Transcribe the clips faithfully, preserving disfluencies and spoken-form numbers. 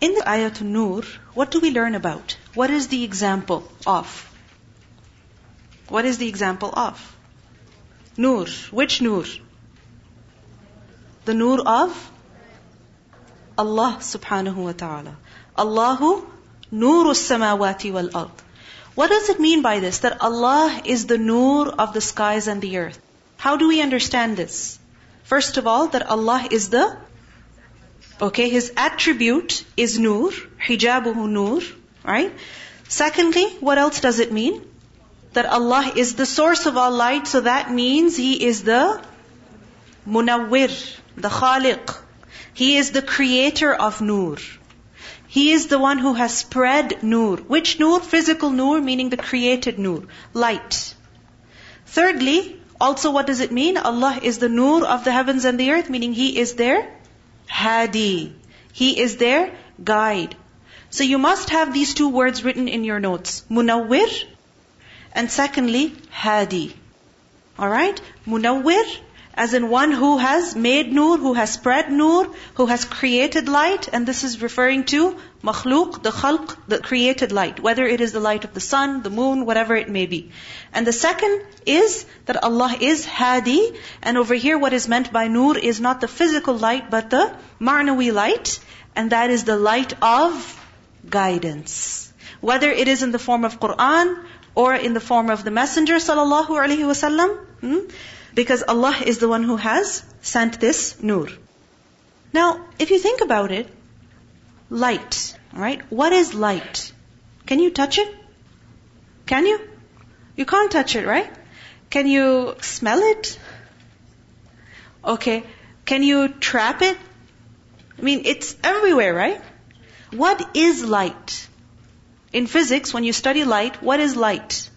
In the Ayatul Noor, what do we learn about? What is the example of? What is the example of? Noor. Which Noor? The Noor of Allah subhanahu wa ta'ala. Allahu Noorus Samawati wal Ard. What does it mean by this? That Allah is the Noor of the skies and the earth. How do we understand this? First of all, that Allah is the... Okay, His attribute is Noor. Hijabuhu Noor. Right? Secondly, what else does it mean? That Allah is the source of all light, so that means He is the Munawwir, the Khaliq. He is the creator of Noor. He is the one who has spread Noor. Which Noor? Physical Noor, meaning the created Noor, light. Thirdly, also what does it mean? Allah is the Noor of the heavens and the earth, meaning He is their Hadi. He is their guide. So you must have these two words written in your notes. Munawwir. And secondly, Hadi. Alright? Munawwir, as in one who has made Noor, who has spread Noor, who has created light. And this is referring to Makhluq, the Khalq, the created light. Whether it is the light of the sun, the moon, whatever it may be. And the second is that Allah is Hadi. And over here what is meant by Noor is not the physical light, but the Ma'nawi light. And that is the light of guidance. Whether it is in the form of Qur'an, or in the form of the Messenger sallallahu alaihi wasallam, because Allah is the one who has sent this Noor. Now, if you think about it, light, right? What is light? Can you touch it? Can you? You can't touch it, right? Can you smell it? Okay. Can you trap it? I mean, it's everywhere, right? What is light? In physics, when you study light, what is light?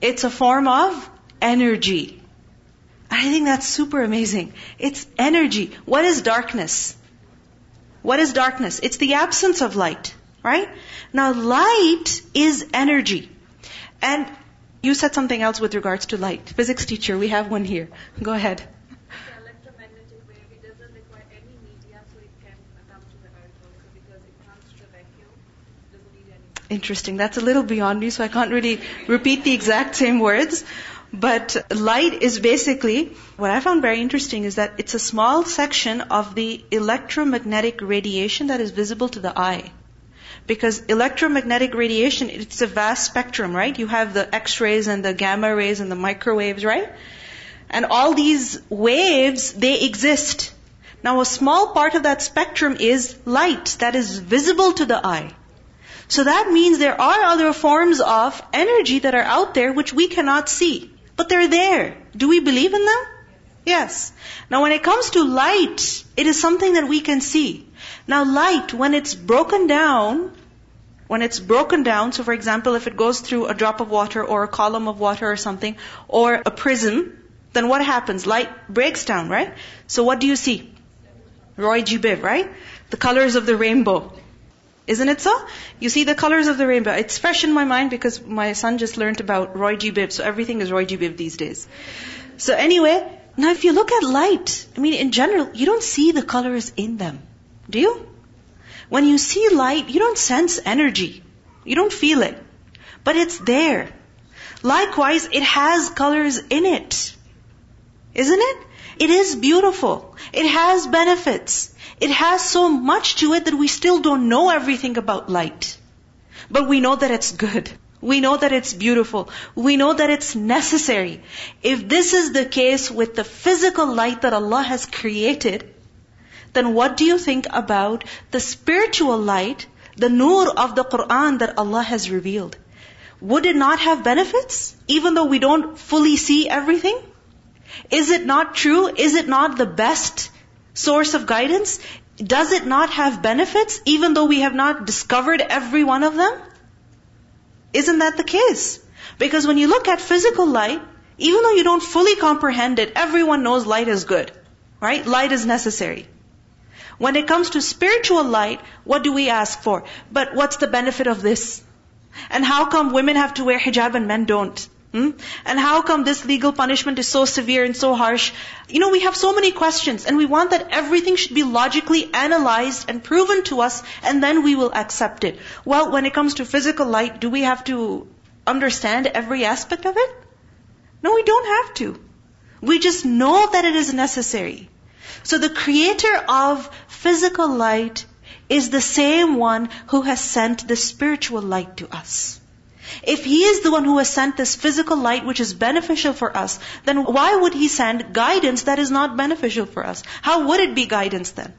It's a form of energy. I think that's super amazing. It's energy. What is darkness? What is darkness? It's the absence of light, right? Now, light is energy. And you said something else with regards to light. Physics teacher, we have one here. Go ahead. The electromagnetic wave, it doesn't require any media, so it can come to the earth also because it comes to vacuum. Interesting. That's a little beyond me, so I can't really repeat the exact same words. But light is basically, what I found very interesting is that it's a small section of the electromagnetic radiation that is visible to the eye. Because electromagnetic radiation, it's a vast spectrum, right? You have the X-rays and the gamma rays and the microwaves, right? And all these waves, they exist. Now a small part of that spectrum is light that is visible to the eye. So that means there are other forms of energy that are out there which we cannot see. But they're there. Do we believe in them? Yes. Now when it comes to light, it is something that we can see. Now light, when it's broken down, when it's broken down, so for example, if it goes through a drop of water or a column of water or something, or a prism, then what happens? Light breaks down, right? So what do you see? Roy G. Biv, right? The colors of the rainbow. Isn't it so? You see the colors of the rainbow. It's fresh in my mind because my son just learned about Roy G. Biv. So everything is Roy G. Biv these days. So anyway, now if you look at light, I mean in general, you don't see the colors in them. Do you? When you see light, you don't sense energy. You don't feel it. But it's there. Likewise, it has colors in it. Isn't it? It is beautiful. It has benefits. It has so much to it that we still don't know everything about light. But we know that it's good. We know that it's beautiful. We know that it's necessary. If this is the case with the physical light that Allah has created, then what do you think about the spiritual light, the Noor of the Qur'an that Allah has revealed? Would it not have benefits, even though we don't fully see everything? Is it not true? Is it not the best source of guidance? Does it not have benefits, even though we have not discovered every one of them? Isn't that the case? Because when you look at physical light, even though you don't fully comprehend it, everyone knows light is good, right? Light is necessary. When it comes to spiritual light, what do we ask for? But what's the benefit of this? And how come women have to wear hijab and men don't? Hmm? And how come this legal punishment is so severe and so harsh? You know, we have so many questions, and we want that everything should be logically analyzed and proven to us, and then we will accept it. Well, when it comes to physical light, do we have to understand every aspect of it? No, we don't have to. We just know that it is necessary. So the creator of physical light is the same one who has sent the spiritual light to us. If He is the one who has sent this physical light which is beneficial for us, then why would He send guidance that is not beneficial for us? How would it be guidance then?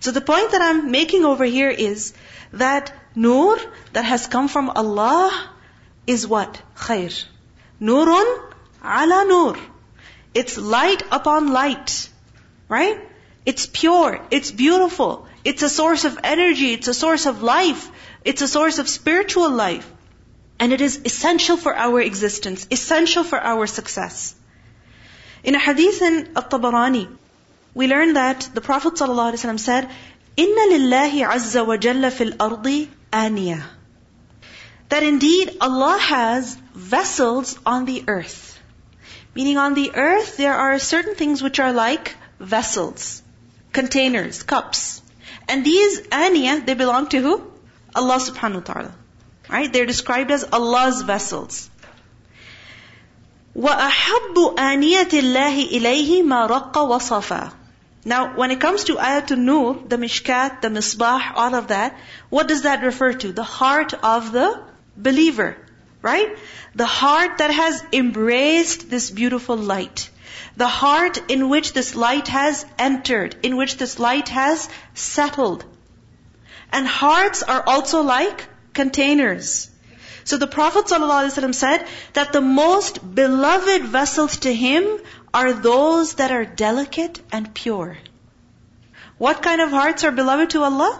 So the point that I'm making over here is that nur that has come from Allah is what? Khair. Nurun ala nur. It's light upon light. Right? It's pure. It's beautiful. It's a source of energy. It's a source of life. It's a source of spiritual life. And it is essential for our existence, essential for our success. In a hadith in At-Tabarani, we learn that the Prophet ﷺ said, "Inna lillahi azza wa jalla fil ardi aniyah." That indeed Allah has vessels on the earth. Meaning on the earth there are certain things which are like vessels, containers, cups. And these aniyah, they belong to who? Allah subhanahu wa ta'ala. Right? They're described as Allah's vessels. وَأَحَبُّ آنِيَةِ اللَّهِ إِلَيْهِ مَا رَقَّ وَصَفَى. Now, when it comes to Ayatul Noor, the mishkat, the misbah, all of that, what does that refer to? The heart of the believer. Right? The heart that has embraced this beautiful light. The heart in which this light has entered, in which this light has settled. And hearts are also like containers. So the Prophet ﷺ said that the most beloved vessels to him are those that are delicate and pure. What kind of hearts are beloved to Allah?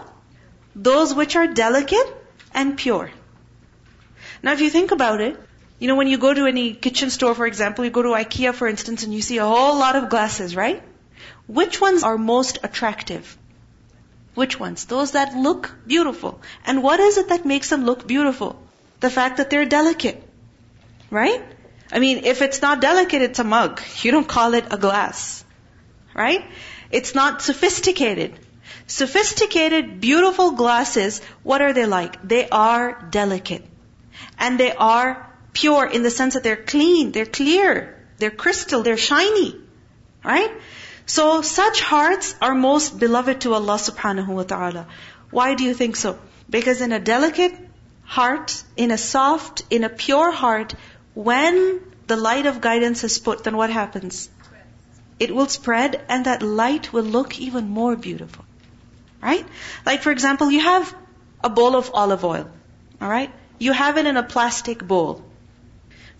Those which are delicate and pure. Now if you think about it, you know when you go to any kitchen store, for example, you go to IKEA, for instance, and you see a whole lot of glasses, right? Which ones are most attractive? Which ones? Those that look beautiful. And what is it that makes them look beautiful? The fact that they're delicate. Right? I mean, if it's not delicate, it's a mug. You don't call it a glass. Right? It's not sophisticated. Sophisticated, beautiful glasses, what are they like? They are delicate. And they are pure in the sense that they're clean, they're clear, they're crystal, they're shiny. Right? So such hearts are most beloved to Allah subhanahu wa ta'ala. Why do you think so? Because in a delicate heart, in a soft, in a pure heart, when the light of guidance is put, then what happens? It will spread and that light will look even more beautiful. Right? Like for example, you have a bowl of olive oil. Alright? You have it in a plastic bowl.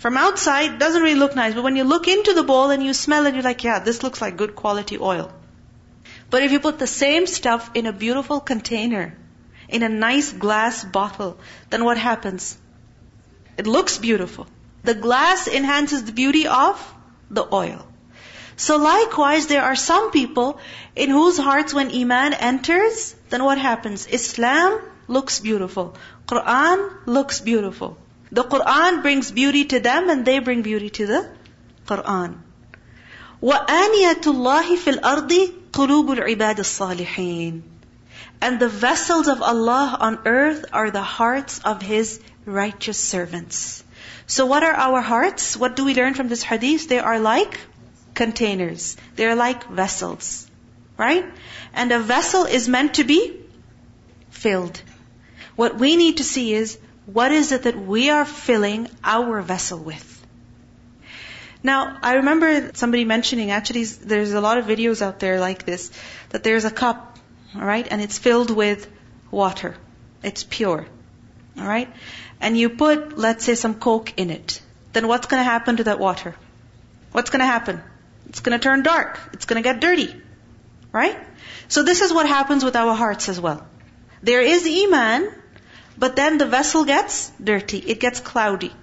From outside, it doesn't really look nice. But when you look into the bowl and you smell it, you're like, yeah, this looks like good quality oil. But if you put the same stuff in a beautiful container, in a nice glass bottle, then what happens? It looks beautiful. The glass enhances the beauty of the oil. So likewise, there are some people in whose hearts when Iman enters, then what happens? Islam looks beautiful. Quran looks beautiful. The Qur'an brings beauty to them and they bring beauty to the Qur'an. وَآنِيَةُ اللَّهِ فِي الْأَرْضِ قُلُوبُ الْعِبَادِ الصَّالِحِينَ. And the vessels of Allah on earth are the hearts of His righteous servants. So what are our hearts? What do we learn from this hadith? They are like containers. They are like vessels. Right? And a vessel is meant to be filled. What we need to see is, what is it that we are filling our vessel with? Now, I remember somebody mentioning, actually, there's a lot of videos out there like this, that there's a cup, all right, and it's filled with water. It's pure, all right? And you put, let's say, some Coke in it. Then what's going to happen to that water? What's going to happen? It's going to turn dark. It's going to get dirty, right? So this is what happens with our hearts as well. There is Iman, but then the vessel gets dirty. It gets cloudy.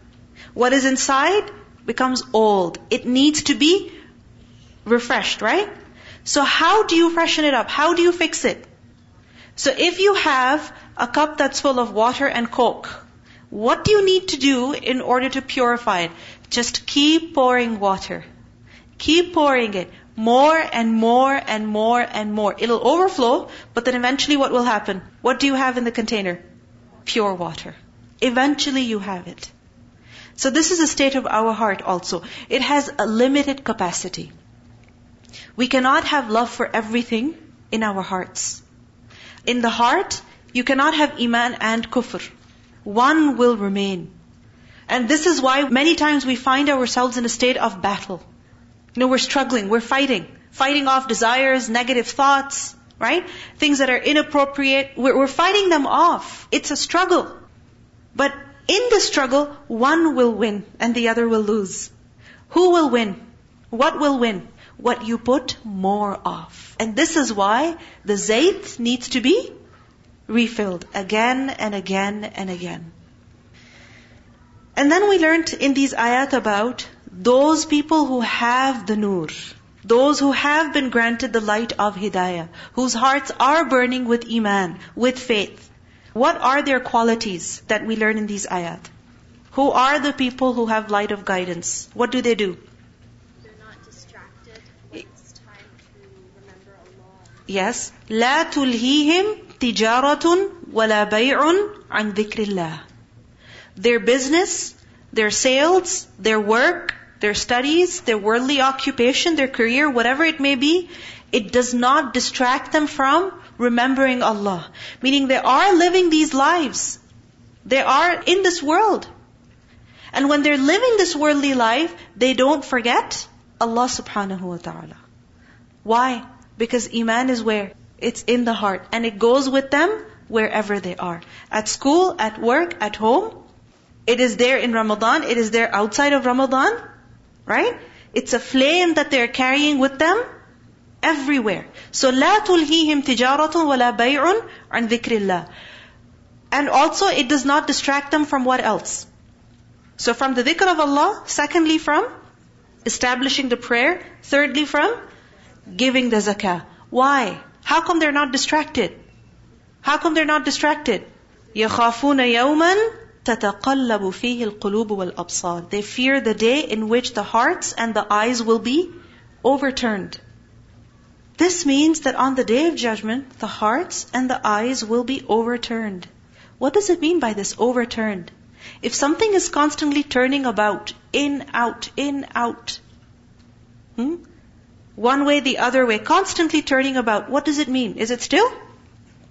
What is inside becomes old. It needs to be refreshed, right? So how do you freshen it up? How do you fix it? So if you have a cup that's full of water and Coke, What do you need to do in order to purify it? Just keep pouring water. Keep pouring it. More and more and more and more. It'll overflow, but then eventually what will happen? What do you have in the container? Pure water. Eventually you have it. So this is a state of our heart also. It has a limited capacity. We cannot have love for everything in our hearts. In the heart, you cannot have iman and kufr. One will remain. And this is why many times we find ourselves in a state of battle. You know, we're struggling, we're fighting. Fighting off desires, negative thoughts, right? Things that are inappropriate. We're, we're fighting them off. It's a struggle. But in the struggle, one will win and the other will lose. Who will win? What will win? What you put more of. And this is why the zayt needs to be refilled again and again and again. And then we learnt in these ayat about those people who have the nur, those who have been granted the light of hidayah, whose hearts are burning with iman, with faith. What are their qualities that we learn in these ayat? Who are the people who have light of guidance? What do they do? They're not distracted when it's time to remember Allah. Yes. لَا تُلْهِيهِمْ تِجَارَةٌ وَلَا بَيْعٌ عَنْ ذِكْرِ اللَّهِ. Their business, their sales, their work, their studies, their worldly occupation, their career, whatever it may be, it does not distract them from remembering Allah. Meaning they are living these lives. They are in this world. And when they're living this worldly life, they don't forget Allah subhanahu wa ta'ala. Why? Because iman is where? It's in the heart. And it goes with them wherever they are. At school, at work, at home. It is there in Ramadan. It is there outside of Ramadan. Right? It's a flame that they're carrying with them everywhere. So, لَا تُلْهِيهِمْ تِجَارَةٌ وَلَا بَيْعٌ عَنْ ذِكْرِ اللَّهِ. And also, it does not distract them from what else? So, from the dhikr of Allah. Secondly, from establishing the prayer. Thirdly, from giving the zakah. Why? How come they're not distracted? How come they're not distracted? يَخَافُونَ يَوْمًا تَتَقَلَّبُ فِيهِ الْقُلُوبُ وَالْأَبْصَارِ. They fear the day in which the hearts and the eyes will be overturned. This means that on the Day of Judgment, the hearts and the eyes will be overturned. What does it mean by this, overturned? If something is constantly turning about, in, out, in, out, hmm? one way, the other way, constantly turning about, what does it mean? Is it still?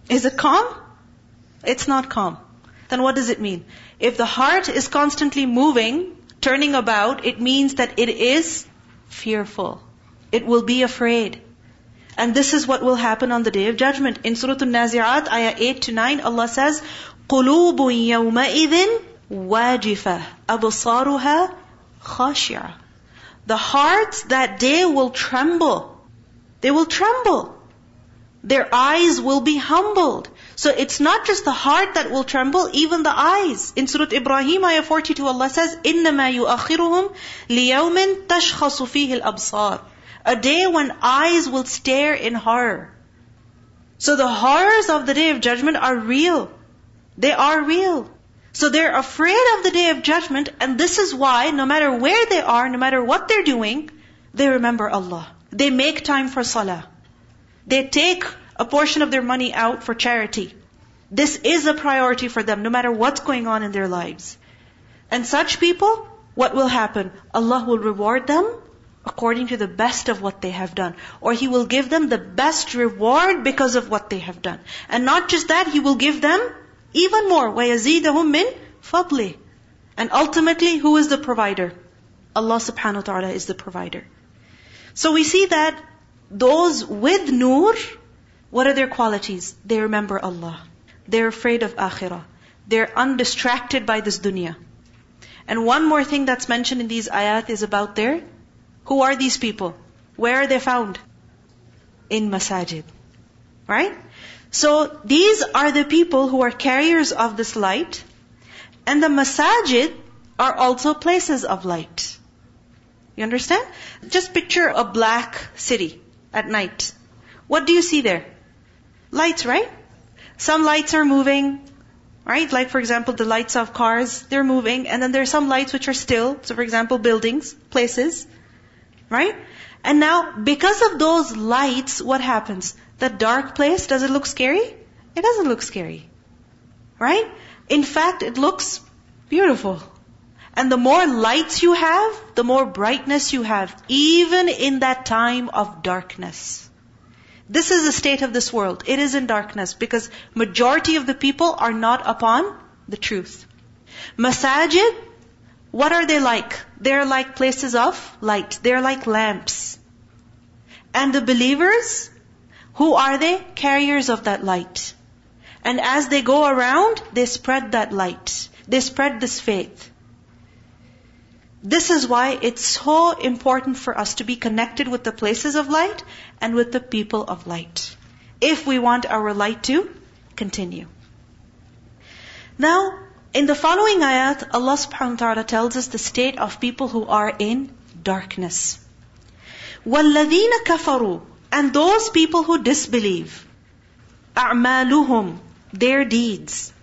Is it calm? It's not calm. Then what does it mean? If the heart is constantly moving, turning about, it means that it is fearful. It will be afraid. And this is what will happen on the Day of Judgment. In Surah Al Nazi'at, ayah eight to nine, Allah says, قُلُوبٌ يَوْمَئِذٍ وَاجِفَةٌ أَبْصَارُهَا خَاشِعَةٌ. The hearts that day will tremble. They will tremble. Their eyes will be humbled. So it's not just the heart that will tremble, even the eyes. In Surah Ibrahim, ayah forty-two, Allah says, إِنَّمَا يُؤَخِّرُهُمْ لِيَوْمٍ تَشْخَصُ فِيهِ الْأَبْصَارِ. A day when eyes will stare in horror. So the horrors of the Day of Judgment are real. They are real. So they're afraid of the Day of Judgment, and this is why no matter where they are, no matter what they're doing, they remember Allah. They make time for salah. They take a portion of their money out for charity. This is a priority for them, no matter what's going on in their lives. And such people, what will happen? Allah will reward them according to the best of what they have done. Or He will give them the best reward because of what they have done. And not just that, He will give them even more. وَيَزِيدَهُمْ مِنْ فَضْلِهِ. And ultimately, who is the provider? Allah subhanahu wa ta'ala is the provider. So we see that those with nur, what are their qualities? They remember Allah. They're afraid of akhirah. They're undistracted by this dunya. And one more thing that's mentioned in these ayat is about their... Who are these people? Where are they found? In masajid. Right? So these are the people who are carriers of this light. And the masajid are also places of light. You understand? Just picture a black city at night. What do you see there? Lights, right? Some lights are moving. Right? Like, for example, the lights of cars, they're moving, and then there are some lights which are still, so for example, buildings, places, right? And now, because of those lights, what happens? The dark place, does it look scary? It doesn't look scary, right? In fact, it looks beautiful. And the more lights you have, the more brightness you have, even in that time of darkness. This is the state of this world. It is in darkness because majority of the people are not upon the truth. Masajid, what are they like? They're like places of light. They're like lamps. And the believers, who are they? Carriers of that light. And as they go around, they spread that light. They spread this faith. This is why it's so important for us to be connected with the places of light and with the people of light, if we want our light to continue. Now, in the following ayat, Allah subhanahu wa ta'ala tells us the state of people who are in darkness. وَالَّذِينَ كَفَرُوا, and those people who disbelieve. أَعْمَالُهُمْ, their deeds.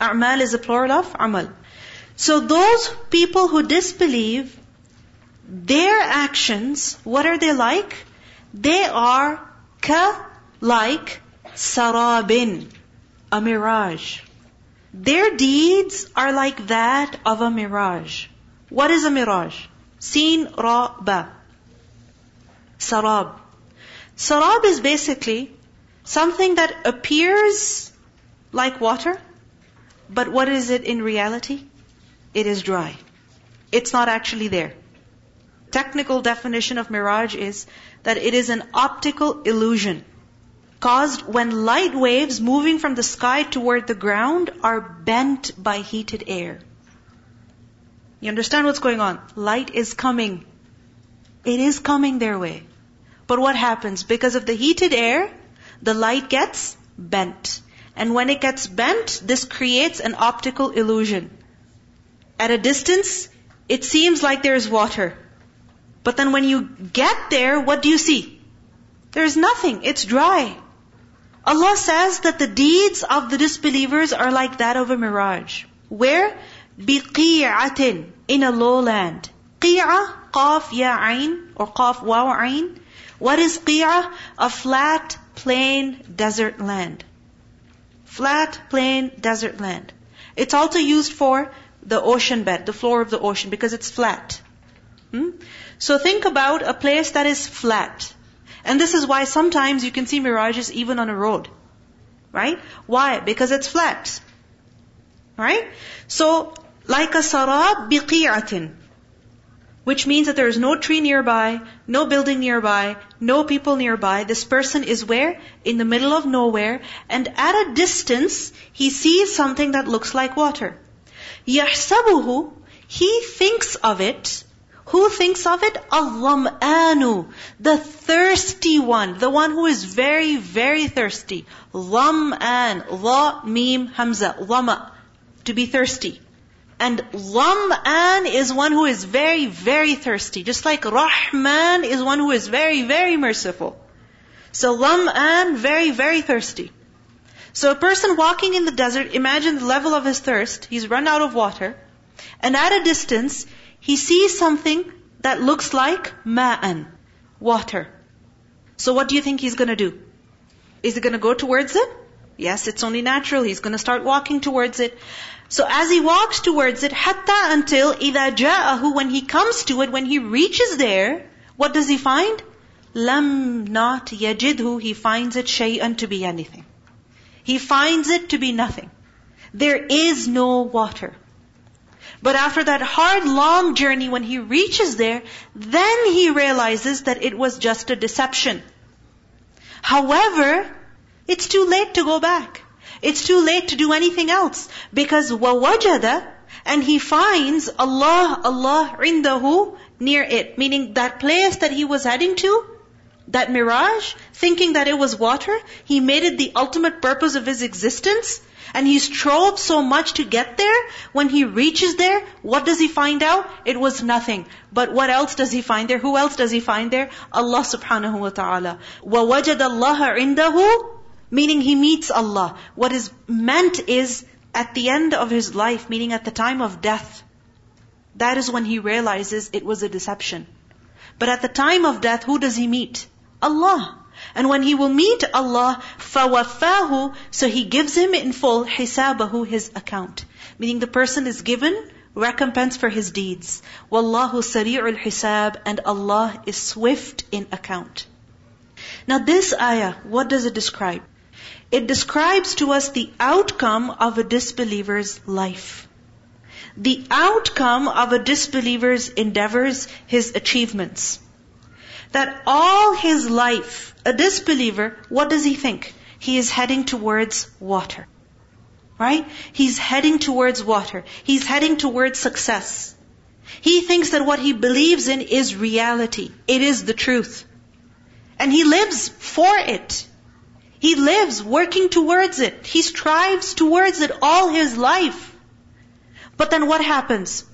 أَعْمَال is a plural of amal. So those people who disbelieve, their actions, what are they like? They are ka, like sarabin, a mirage. Their deeds are like that of a mirage. What is a mirage? Seen, ra, ba. Sarab. Sarab is basically something that appears like water, but what is it in reality? It is dry. It's not actually there. Technical definition of mirage is that it is an optical illusion caused when light waves moving from the sky toward the ground are bent by heated air. You understand what's going on? Light is coming. It is coming their way. But what happens? Because of the heated air, the light gets bent. And when it gets bent, this creates an optical illusion. At a distance, it seems like there is water. But then when you get there, what do you see? There is nothing. It's dry. Allah says that the deeds of the disbelievers are like that of a mirage. Where? بِقِيعَةٍ, in a lowland. قِيعَة, قَاف ya ayn, or قَاف waw ayn. What is قِيعَة? A flat, plain, desert land. Flat, plain, desert land. It's also used for the ocean bed, the floor of the ocean, because it's flat. Hmm? So think about a place that is flat. And this is why sometimes you can see mirages even on a road. Right? Why? Because it's flat. Right? So, like a sarab biqi'atin, which means that there is no tree nearby, no building nearby, no people nearby. This person is where? In the middle of nowhere. And at a distance, he sees something that looks like water. يَحْسَبُهُ, he thinks of it. Who thinks of it? الظَّمْآنُ, the thirsty one, the one who is very, very thirsty. ظَمْآن, ظَ, mim, hamza, ظَمَ, to be thirsty. And ظَمْآن is one who is very, very thirsty. Just like Rahman is one who is very, very merciful. So ظَمْآن, very, very thirsty. So a person walking in the desert, imagine the level of his thirst. He's run out of water. And at a distance, he sees something that looks like ma'an, water. So what do you think he's going to do? Is he going to go towards it? Yes, it's only natural. He's going to start walking towards it. So as he walks towards it, hatta, until إِذَا جَاءَهُ, when he comes to it, when he reaches there, what does he find? لَمْ not يَجِدْهُ, he finds it شَيْئًا, to be anything. He finds it to be nothing. There is no water. But after that hard, long journey, when he reaches there, then he realizes that it was just a deception. However, it's too late to go back. It's too late to do anything else. Because وَوَجَدَ, and he finds Allah, Allah عِنْدَهُ, near it. Meaning that place that he was heading to, that mirage, thinking that it was water, he made it the ultimate purpose of his existence, and he strove so much to get there. When he reaches there, what does he find out? It was nothing. But what else does he find there? Who else does he find there? Allah subhanahu wa ta'ala. وَوَجَدَ اللَّهَ عِنْدَهُ, meaning he meets Allah. What is meant is At the end of his life, meaning at the time of death, that is when he realizes it was a deception. But at the time of death, who does he meet? Allah. And when he will meet Allah, فَوَفَّاهُ, so he gives him in full حِسَابَهُ, his account. Meaning the person is given recompense for his deeds. وَاللَّهُ سَرِيعُ الْحِسَابِ, and Allah is swift in account. Now this ayah, what does it describe? It describes to us the outcome of a disbeliever's life. The outcome of a disbeliever's endeavors, his achievements. That all his life, a disbeliever, what does he think? He is heading towards water. Right? He's heading towards water. He's heading towards success. He thinks that what he believes in is reality. It is the truth. And he lives for it. He lives working towards it. He strives towards it all his life. But then what happens?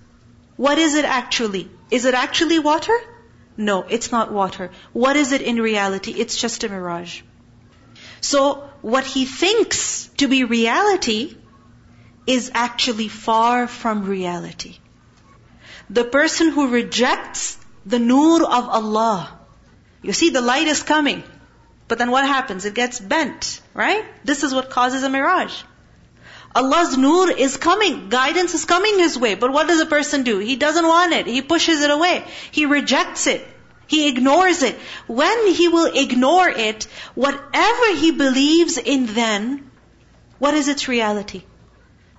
What is it actually? Is it actually water? No, it's not water. What is it in reality? It's just a mirage. So what he thinks to be reality is actually far from reality. The person who rejects the Noor of Allah, you see, the light is coming. But then what happens? It gets bent, right? This is what causes a mirage. Allah's Noor is coming. Guidance is coming his way. But what does a person do? He doesn't want it. He pushes it away. He rejects it. He ignores it. When he will ignore it, whatever he believes in then, what is its reality?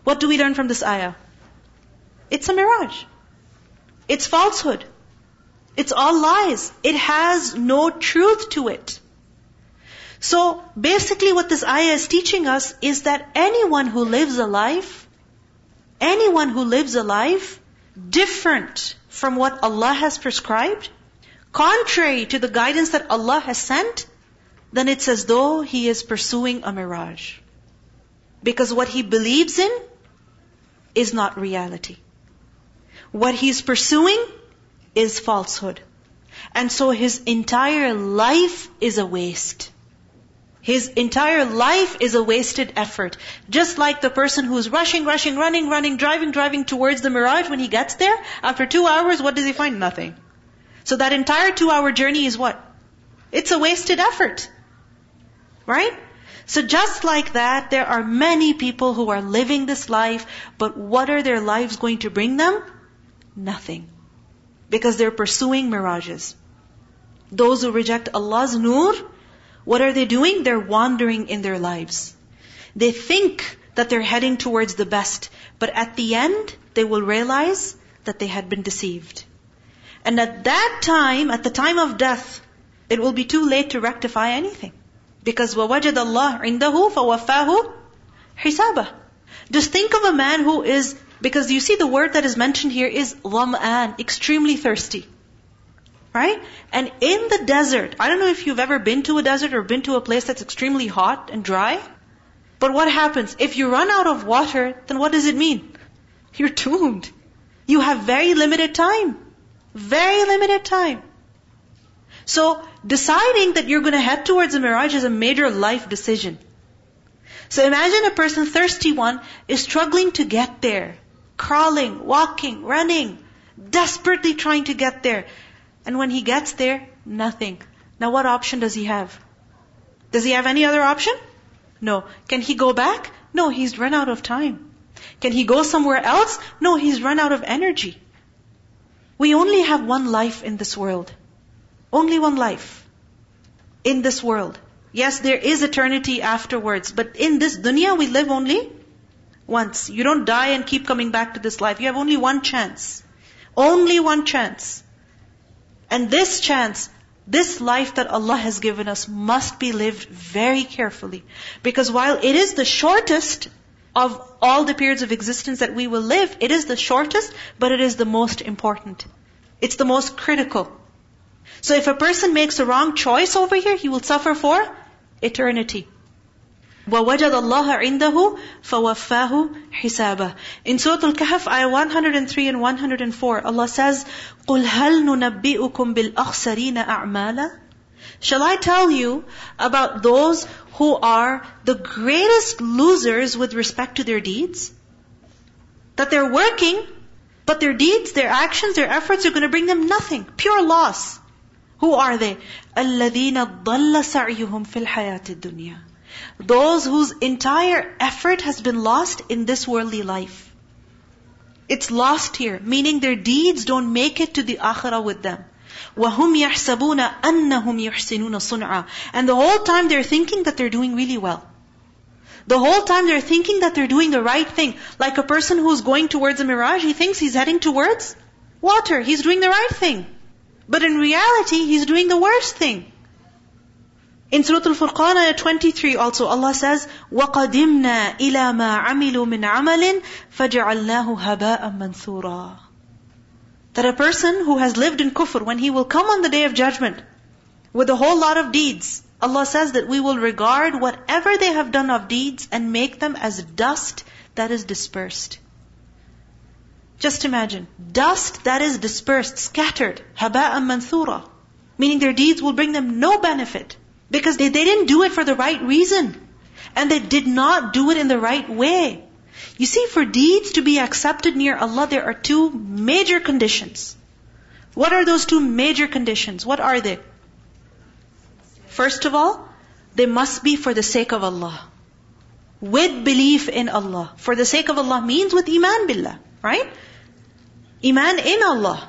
What do we learn from this ayah? It's a mirage. It's falsehood. It's all lies. It has no truth to it. So basically what this ayah is teaching us is that anyone who lives a life, anyone who lives a life different from what Allah has prescribed, contrary to the guidance that Allah has sent, then it's as though he is pursuing a mirage. Because what he believes in is not reality. What he's pursuing is falsehood. And so his entire life is a waste. His entire life is a wasted effort. Just like the person who's rushing, rushing, running, running, driving, driving towards the mirage. When he gets there, after two hours, what does he find? Nothing. So that entire two-hour journey is what? It's a wasted effort. Right? So just like that, there are many people who are living this life, but what are their lives going to bring them? Nothing. Because they're pursuing mirages. Those who reject Allah's Noor, what are they doing? They're wandering in their lives. They think that they're heading towards the best, but at the end, they will realize that they had been deceived. And at that time, at the time of death, it will be too late to rectify anything. Because وَوَجَدَ اللَّهُ عِنْدَهُ فَوَفَّاهُ حِسَابَهُ. Just think of a man who is, because you see the word that is mentioned here is ظَمْآن, extremely thirsty. Right? And in the desert, I don't know if you've ever been to a desert or been to a place that's extremely hot and dry. But what happens? If you run out of water, then what does it mean? You're doomed. You have very limited time. Very limited time. So deciding that you're going to head towards a mirage is a major life decision. So imagine a person, thirsty one, is struggling to get there. Crawling, walking, running, desperately trying to get there. And when he gets there, nothing. Now what option does he have? Does he have any other option? No. Can he go back? No, he's run out of time. Can he go somewhere else? No, he's run out of energy. We only have one life in this world. Only one life in this world. Yes, there is eternity afterwards, but in this dunya we live only once. You don't die and keep coming back to this life. You have only one chance. Only one chance. And this chance, this life that Allah has given us must be lived very carefully. Because while it is the shortest of all the periods of existence that we will live, it is the shortest, but it is the most important. It's the most critical. So if a person makes a wrong choice over here, he will suffer for eternity. وَوَجَدَ اللَّهَ عِنْدَهُ فَوَفَّاهُ حِسَابَهُ. In Surah Al-Kahf, Ayah one hundred three and one hundred four, Allah says, قُلْ هَلْ نُنَبِّئُكُمْ بِالْأَخْسَرِينَ أَعْمَالًا Shall I tell you about those who are the greatest losers with respect to their deeds? That they're working, but their deeds, their actions, their efforts are going to bring them nothing. Pure loss. Who are they? الَّذِينَ ضَلَّ سَعْيُهُمْ فِي الْحَيَاةِ الدُّنْيَا. Those whose entire effort has been lost in this worldly life. It's lost here, meaning their deeds don't make it to the akhirah with them. وَهُمْ يَحْسَبُونَ أَنَّهُمْ يُحْسِنُونَ صُنْعًا. And the whole time they're thinking that they're doing really well. The whole time they're thinking that they're doing the right thing. Like a person who's going towards a mirage, he thinks he's heading towards water. He's doing the right thing. But in reality, he's doing the worst thing. In Surah Al-Furqan, Ayah twenty-three also, Allah says, وَقَدِمْنَا إِلَى مَا عَمِلُوا مِنْ عَمَلٍ فَجَعَلْنَاهُ هَبَاءً مَنْثُورًا. That a person who has lived in kufr, when he will come on the Day of Judgment with a whole lot of deeds, Allah says that we will regard whatever they have done of deeds and make them as dust that is dispersed. Just imagine, dust that is dispersed, scattered, haba'an manthura, meaning their deeds will bring them no benefit because they, they didn't do it for the right reason and they did not do it in the right way. You see, for deeds to be accepted near Allah, there are two major conditions. What are those two major conditions? What are they? First of all, they must be for the sake of Allah, with belief in Allah. For the sake of Allah means with iman billah, right? Iman in Allah.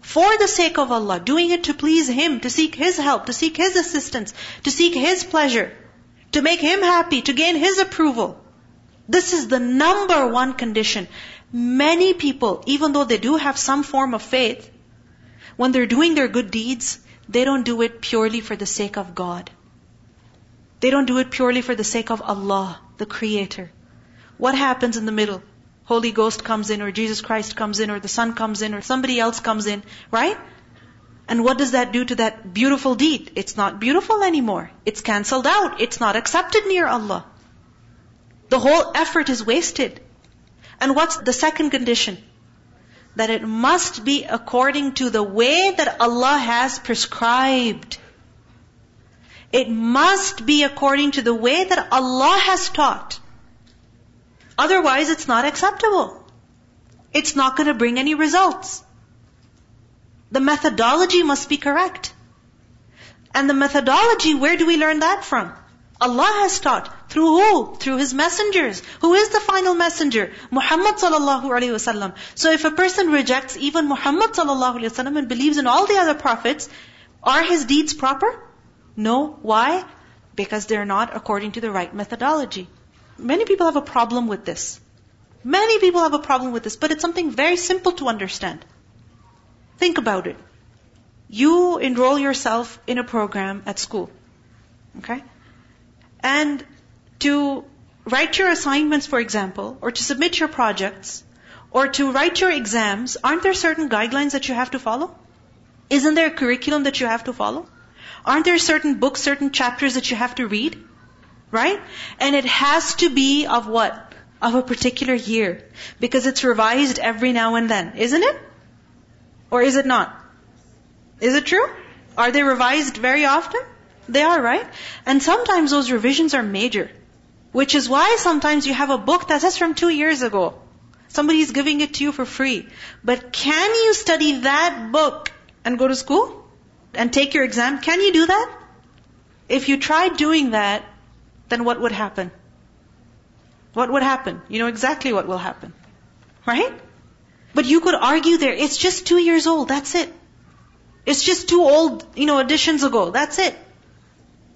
For the sake of Allah, doing it to please Him, to seek His help, to seek His assistance, to seek His pleasure, to make Him happy, to gain His approval. This is the number one condition. Many people, even though they do have some form of faith, when they're doing their good deeds, they don't do it purely for the sake of God. They don't do it purely for the sake of Allah, the Creator. What happens in the middle? Holy Ghost comes in, or Jesus Christ comes in, or the Son comes in, or somebody else comes in, right? And what does that do to that beautiful deed? It's not beautiful anymore. It's cancelled out. It's not accepted near Allah. The whole effort is wasted. And what's the second condition? That it must be according to the way that Allah has prescribed. It must be according to the way that Allah has taught. Otherwise, it's not acceptable. It's not going to bring any results. The methodology must be correct. And the methodology, where do we learn that from? Allah has taught. Through who? Through His messengers. Who is the final messenger? Muhammad sallallahu alayhi wasallam. So if a person rejects even Muhammad sallallahu alayhi wasallam and believes in all the other prophets, are his deeds proper? No. Why? Because they're not according to the right methodology. Many people have a problem with this. Many people have a problem with this, but it's something very simple to understand. Think about it. You enroll yourself in a program at school. Okay? And to write your assignments, for example, or to submit your projects, or to write your exams, aren't there certain guidelines that you have to follow? Isn't there a curriculum that you have to follow? Aren't there certain books, certain chapters that you have to read? Right? And it has to be of what? Of a particular year. Because it's revised every now and then. Isn't it? Or is it not? Is it true? Are they revised very often? They are, right? And sometimes those revisions are major. Which is why sometimes you have a book that says from two years ago. Somebody's giving it to you for free. But can you study that book and go to school? And take your exam? Can you do that? If you tried doing that, then what would happen? What would happen? You know exactly what will happen. Right? But you could argue there, it's just two years old, that's it. It's just two old, you know, editions ago, that's it.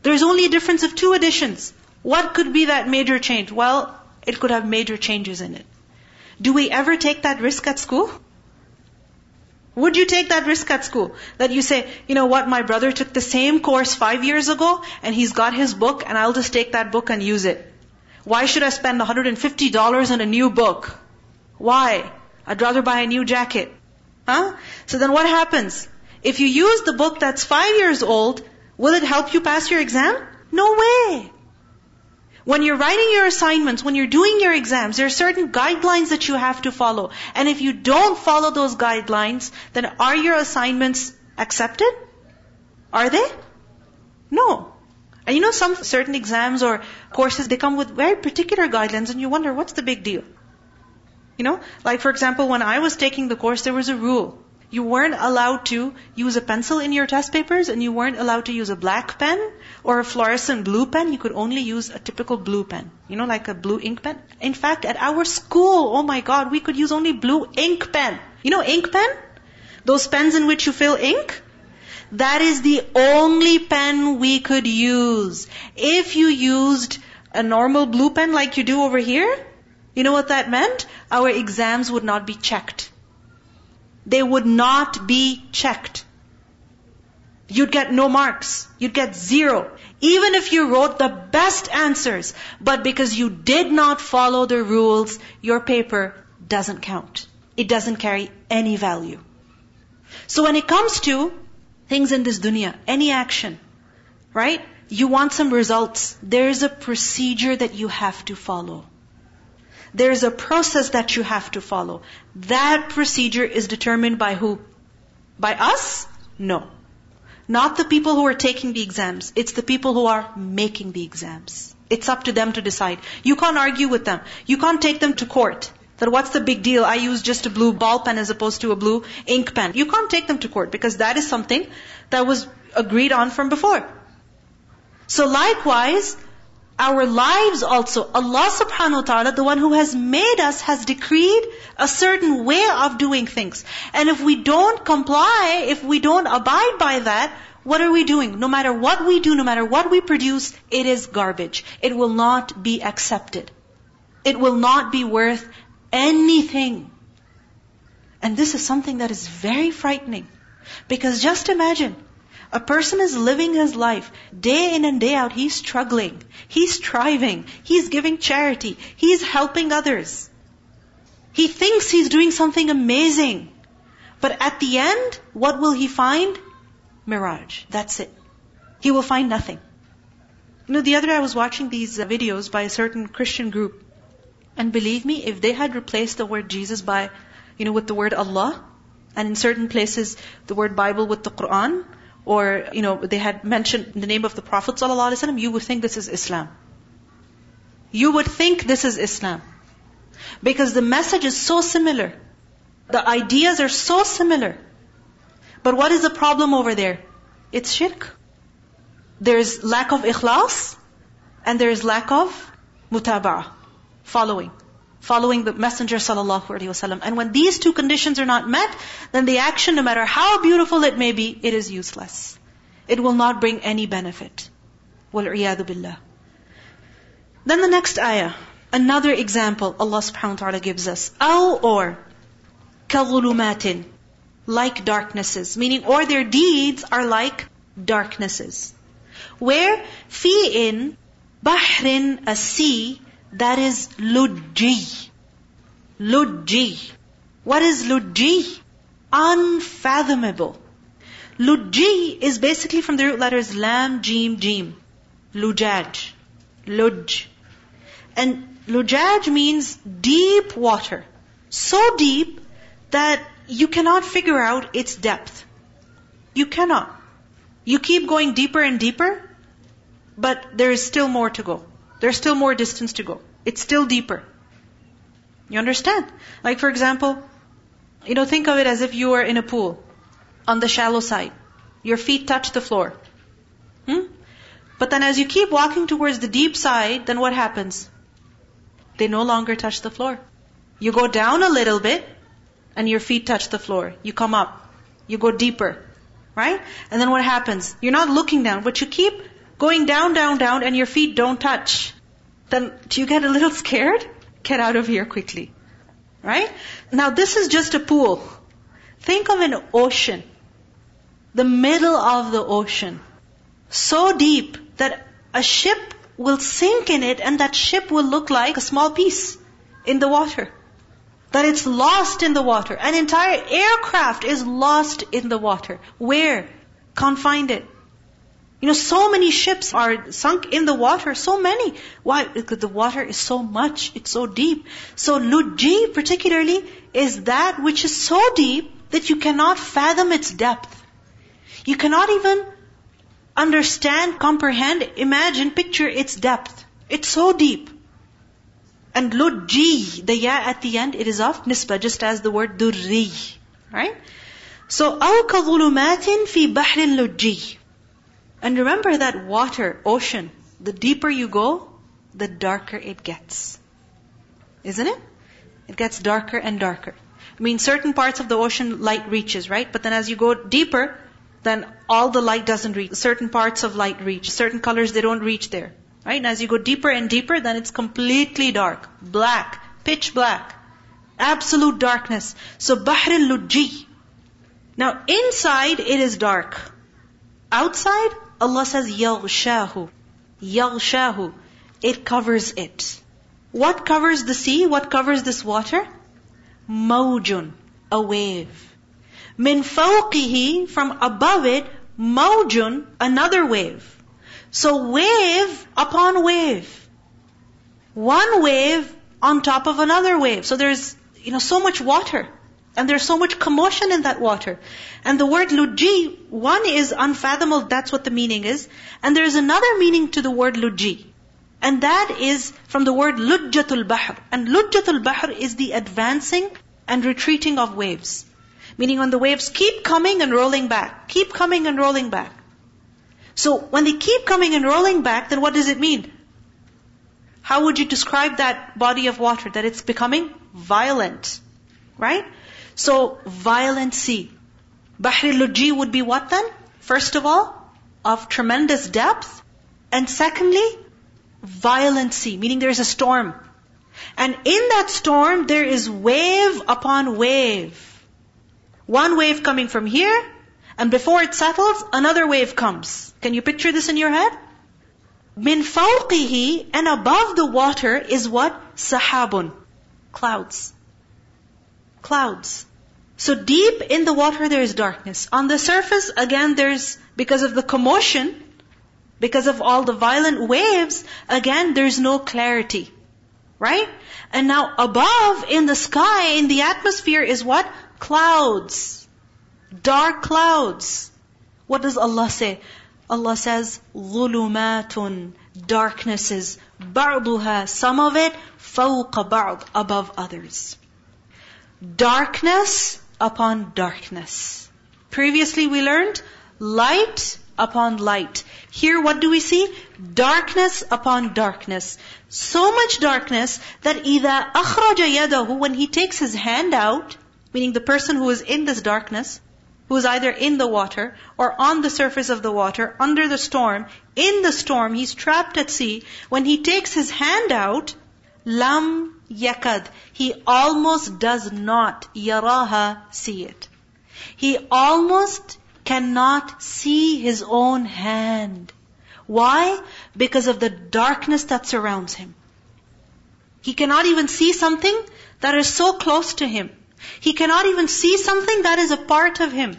There's only a difference of two editions. What could be that major change? Well, it could have major changes in it. Do we ever take that risk at school? Would you take that risk at school? That you say, you know what, my brother took the same course five years ago and he's got his book and I'll just take that book and use it. Why should I spend one hundred fifty dollars on a new book? Why? I'd rather buy a new jacket. Huh? So then what happens? If you use the book that's five years old, will it help you pass your exam? No way. When you're writing your assignments, when you're doing your exams, there are certain guidelines that you have to follow. And if you don't follow those guidelines, then are your assignments accepted? Are they? No. And you know, some certain exams or courses, they come with very particular guidelines, and you wonder, what's the big deal? You know, like for example, when I was taking the course, there was a rule. You weren't allowed to use a pencil in your test papers, and you weren't allowed to use a black pen or a fluorescent blue pen. You could only use a typical blue pen, you know, like a blue ink pen. In fact, at our school, oh my God, we could use only blue ink pen. You know ink pen? Those pens in which you fill ink? That is the only pen we could use. If you used a normal blue pen like you do over here, you know what that meant? Our exams would not be checked. They would not be checked. You'd get no marks. You'd get zero. Even if you wrote the best answers, but because you did not follow the rules, your paper doesn't count. It doesn't carry any value. So when it comes to things in this dunya, any action, right? You want some results. There is a procedure that you have to follow. There is a process that you have to follow. That procedure is determined by who? By us? No. Not the people who are taking the exams. It's the people who are making the exams. It's up to them to decide. You can't argue with them. You can't take them to court. That what's the big deal? I use just a blue ball pen as opposed to a blue ink pen. You can't take them to court because that is something that was agreed on from before. So likewise, our lives also, Allah subhanahu wa ta'ala, the one who has made us, has decreed a certain way of doing things. And if we don't comply, if we don't abide by that, what are we doing? No matter what we do, no matter what we produce, it is garbage. It will not be accepted. It will not be worth anything. And this is something that is very frightening. Because just imagine, a person is living his life, day in and day out, he's struggling, he's striving, he's giving charity, he's helping others. He thinks he's doing something amazing. But at the end, what will he find? Mirage. That's it. He will find nothing. You know, the other day I was watching these videos by a certain Christian group. And believe me, if they had replaced the word Jesus by, you know, with the word Allah, and in certain places the word Bible with the Quran, or, you know, they had mentioned the name of the Prophet ﷺ, you would think this is Islam. You would think this is Islam. Because the message is so similar. The ideas are so similar. But what is the problem over there? It's shirk. There is lack of ikhlas, and there is lack of mutaba'ah. Following. Following the Messenger ﷺ. And when these two conditions are not met, then the action, no matter how beautiful it may be, it is useless. It will not bring any benefit. وَالْعِيَاذُ بِاللَّهِ. Then the next ayah, another example Allah subhanahu wa ta'ala gives us. أَوْ or كَظُلُمَاتٍ, like darknesses. Meaning, or their deeds are like darknesses. Where فِي in بَحْرٍ, a sea, that is lujji. Lujji. What is lujji? Unfathomable. Lujji is basically from the root letters lam, jim, jim. Lujaj. Luj. And lujaj means deep water. So deep that you cannot figure out its depth. You cannot. You keep going deeper and deeper, but there is still more to go. There's still more distance to go. It's still deeper. You understand? Like for example, you know, think of it as if you are in a pool on the shallow side. Your feet touch the floor. Hmm? But then as you keep walking towards the deep side, then what happens? They no longer touch the floor. You go down a little bit and your feet touch the floor. You come up. You go deeper. Right? And then what happens? You're not looking down, but you keep going down, down, down, and your feet don't touch. Then do you get a little scared? Get out of here quickly. Right? Now this is just a pool. Think of an ocean. The middle of the ocean. So deep that a ship will sink in it, and that ship will look like a small piece in the water. That it's lost in the water. An entire aircraft is lost in the water. Where? Can't find it. You know, so many ships are sunk in the water, so many. Why? Because the water is so much, it's so deep. So lujji particularly is that which is so deep that you cannot fathom its depth. You cannot even understand, comprehend, imagine, picture its depth. It's so deep. And Lud G, the ya at the end, it is of nisbah, just as the word durri. Right? So, أَوْ كَظُلُمَاتٍ فِي بَحْرٍ لُجِّي. And remember that water, ocean, the deeper you go, the darker it gets. Isn't it? It gets darker and darker. I mean, certain parts of the ocean light reaches, right? But then as you go deeper, then all the light doesn't reach. Certain parts of light reach. Certain colors, they don't reach there. Right? And as you go deeper and deeper, then it's completely dark. Black. Pitch black. Absolute darkness. So, Bahril Lujji. Now, inside, it is dark. Outside, Allah says, يَغْشَاهُ. يَغْشَاهُ. It covers it. What covers the sea? What covers this water? Mawjun, a wave. Min fawqihi, from above it, mawjun, another wave. So wave upon wave. One wave on top of another wave. So there's, you know, so much water. And there's so much commotion in that water. And the word lujji, one is unfathomable, that's what the meaning is. And there is another meaning to the word lujji. And that is from the word lujjatul bahr. And lujjatul bahr is the advancing and retreating of waves. Meaning when the waves keep coming and rolling back. Keep coming and rolling back. So when they keep coming and rolling back, then what does it mean? How would you describe that body of water? That it's becoming violent. Right? So, violent sea. Bahri Lujji would be what then? First of all, of tremendous depth. And secondly, violent sea, meaning there is a storm. And in that storm, there is wave upon wave. One wave coming from here, and before it settles, another wave comes. Can you picture this in your head? Min fawqihi, and above the water is what? Sahabun. Clouds. Clouds. So deep in the water, there is darkness. On the surface, again, there's, because of the commotion, because of all the violent waves, again, there's no clarity. Right? And now above, in the sky, in the atmosphere is what? Clouds. Dark clouds. What does Allah say? Allah says, ظُلُمَاتٌ, darknesses, بَعْضُهَا, some of it, فَوْقَ بَعْضٍ, above others. Darkness upon darkness. Previously we learned, light upon light. Here, what do we see? Darkness upon darkness. So much darkness that إِذَا أَخْرَجَ يَدَهُ, when he takes his hand out, meaning the person who is in this darkness, who is either in the water, or on the surface of the water, under the storm, in the storm, he's trapped at sea. When he takes his hand out, لَمْ يَكَدْ, he almost does not يَرَاهَا, see it. He almost cannot see his own hand. Why? Because of the darkness that surrounds him. He cannot even see something that is so close to him. He cannot even see something that is a part of him.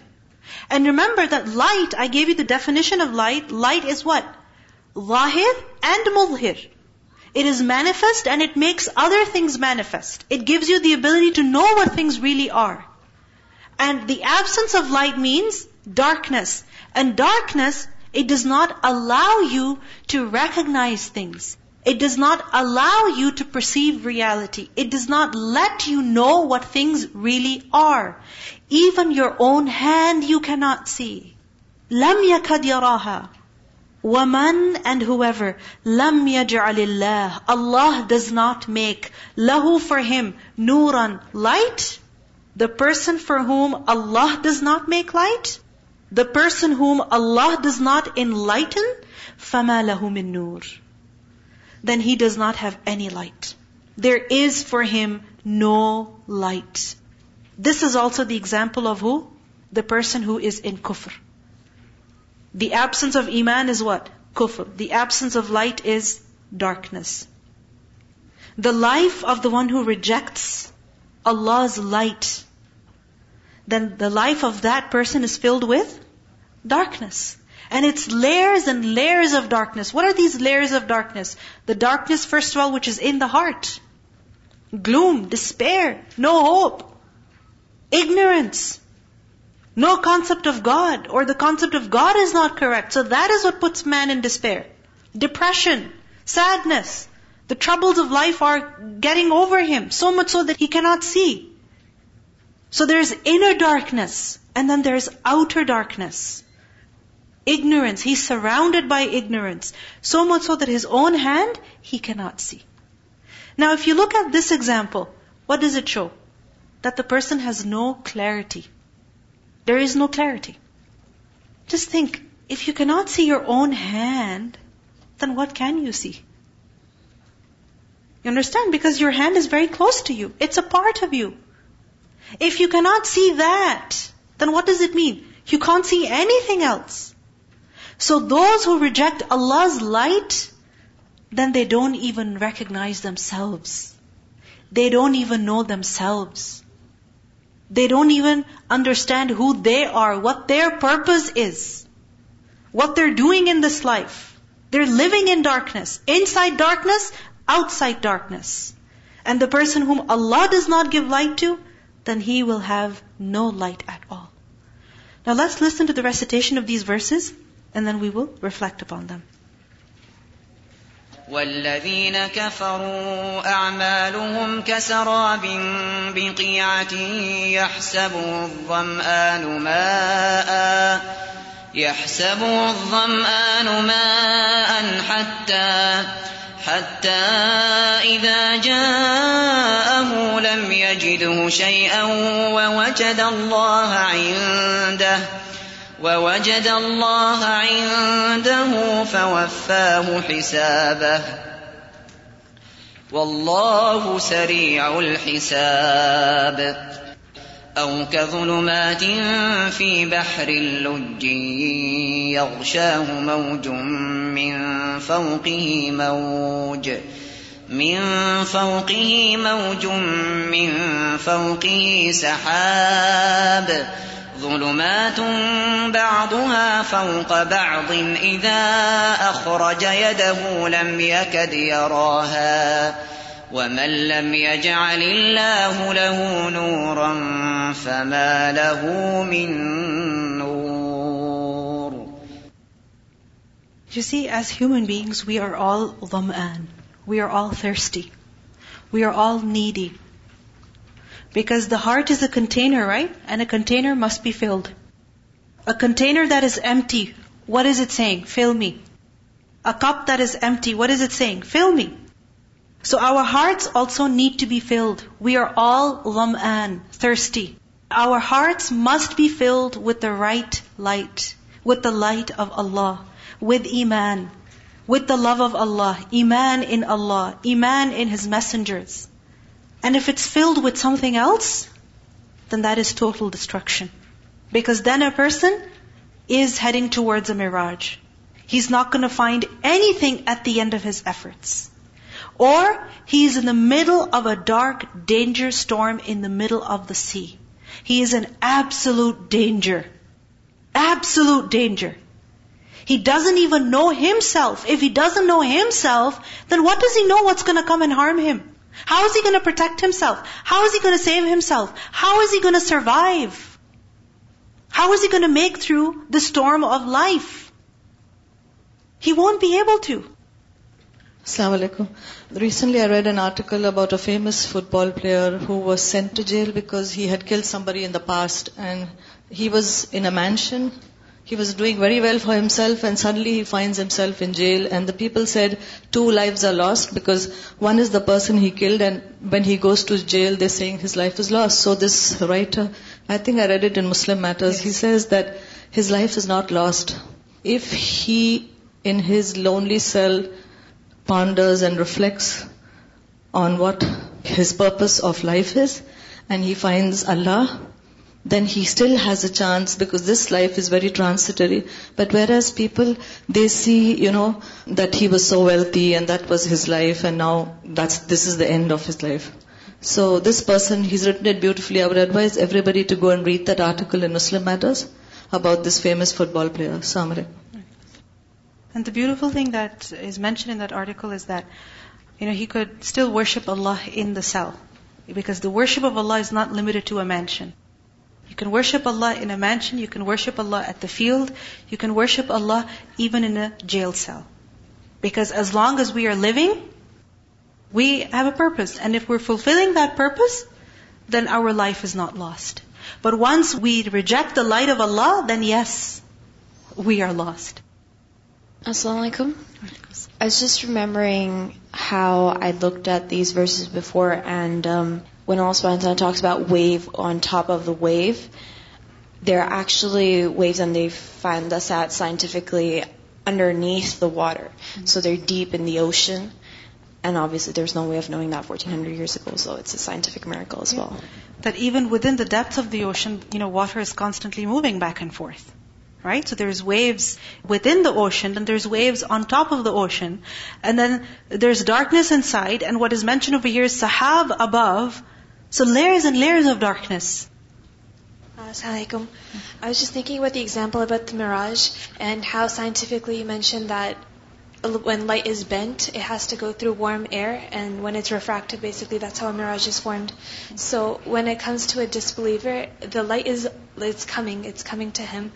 And remember that light, I gave you the definition of light. Light is what? Zahir and Mudhir. It is manifest and it makes other things manifest. It gives you the ability to know what things really are. And the absence of light means darkness. And darkness, it does not allow you to recognize things. It does not allow you to perceive reality. It does not let you know what things really are. Even your own hand you cannot see. لَمْ يَكَدْ يَرَاهَا. وَمَنْ, and whoever. لَمْ يَجْعَلِ اللَّهِ, Allah does not make. لَهُ, for him. نُورًا, light. The person for whom Allah does not make light, the person whom Allah does not enlighten, فَمَا لَهُ مِن نُورٍ, then he does not have any light. There is for him no light. This is also the example of who? The person who is in kufr. The absence of iman is what? Kufr. The absence of light is darkness. The life of the one who rejects Allah's light, then the life of that person is filled with darkness. And it's layers and layers of darkness. What are these layers of darkness? The darkness, first of all, which is in the heart. Gloom, despair, no hope, ignorance. no concept of God, or the concept of God is not correct. So that is what puts man in despair. Depression, sadness, the troubles of life are getting over him, so much so that he cannot see. So there is inner darkness, and then there is outer darkness. Ignorance, he's surrounded by ignorance, so much so that his own hand, he cannot see. Now if you look at this example, what does it show? That the person has no clarity. There is no clarity. Just think, if you cannot see your own hand, then what can you see? You understand? Because your hand is very close to you. It's a part of you. If you cannot see that, then what does it mean? You can't see anything else. So those who reject Allah's light, then they don't even recognize themselves. They don't even know themselves. They don't even understand who they are, what their purpose is, what they're doing in this life. They're living in darkness, inside darkness, outside darkness. And the person whom Allah does not give light to, then he will have no light at all. Now let's listen to the recitation of these verses, and then we will reflect upon them. وَالَّذِينَ كَفَرُوا أَعْمَالُهُمْ كَسَرَابٍ بِقِيعَةٍ يَحْسَبُهُ الظَّمْآنُ مَاءً يَحْسَبُهُ الظَّمْآنُ مَاءً حَتَّى حَتَّى إِذَا جَاءَهُ لَمْ يَجِدْهُ شَيْئًا وَوَجَدَ اللَّهَ عِندَهُ وَوَجَدَ اللَّهَ عِندَهُ فَوَفَّاهُ حِسَابَهُ وَاللَّهُ سَرِيعُ الْحِسَابِ أَوْ كَظُلُمَاتٍ فِي بَحْرٍ لُجٍّ يَغْشَاهُ مَوْجٌ مِّن فَوْقِهِ مَوْجٌ مِّن فَوْقِهِ مَوْجٌ مِّن فَوْقِهِ سَحَابٌ ظلمات بعضها فوق بعض إذا أخرج يده لم يكد يراها ومن لم يجعل الله له نورا فما له من نور. You see, as human beings, we are all dham'an. We are all thirsty. We are all needy. Because the heart is a container, right? And a container must be filled. A container that is empty, what is it saying? Fill me. A cup that is empty, what is it saying? Fill me. So our hearts also need to be filled. We are all dham'an, thirsty. Our hearts must be filled with the right light, with the light of Allah, with iman, with the love of Allah, iman in Allah, iman in His messengers. And if it's filled with something else, then that is total destruction. Because then a person is heading towards a mirage. He's not going to find anything at the end of his efforts. Or he's in the middle of a dark danger storm in the middle of the sea. He is in absolute danger. Absolute danger. He doesn't even know himself. If he doesn't know himself, then what does he know what's going to come and harm him? How is he going to protect himself? How is he going to save himself? How is he going to survive? How is he going to make through the storm of life? He won't be able to. Assalamu alaikum. Recently I read an article about a famous football player who was sent to jail because he had killed somebody in the past, and he was in a mansion. He was doing very well for himself, and suddenly he finds himself in jail. And the people said two lives are lost, because one is the person he killed, and when he goes to jail they're saying his life is lost. So this writer, I think I read it in Muslim Matters, yes. He says that his life is not lost. If he, in his lonely cell, ponders and reflects on what his purpose of life is, and he finds Allah, then he still has a chance, because this life is very transitory. But whereas people, they see, you know, that he was so wealthy and that was his life, and now that's this is the end of his life. So this person, he's written it beautifully. I would advise everybody to go and read that article in Muslim Matters about this famous football player, Samir. And the beautiful thing that is mentioned in that article is that, you know, he could still worship Allah in the cell, because the worship of Allah is not limited to a mansion. can worship Allah in a mansion, you can worship Allah at the field, you can worship Allah even in a jail cell. Because as long as we are living, we have a purpose. And if we're fulfilling that purpose, then our life is not lost. But once we reject the light of Allah, then yes, we are lost. As-salamu alaykum. I was just remembering how I looked at these verses before, and um, when Allah subhanahu wa ta'ala talks about wave on top of the wave, there are actually waves, and they find us out scientifically underneath the water. Mm-hmm. So they're deep in the ocean. And obviously there's no way of knowing that fourteen hundred years ago, so it's a scientific miracle as well. That even within the depths of the ocean, you know, water is constantly moving back and forth, right? So there's waves within the ocean, and there's waves on top of the ocean. And then there's darkness inside, and what is mentioned over here is sahab above. So layers and layers of darkness. As-salamu alaykum. I was just thinking about the example about the mirage, and how scientifically you mentioned that when light is bent, it has to go through warm air, and when it's refracted, basically that's how a mirage is formed. So when it comes to a disbeliever, the light is it's coming, it's coming to him,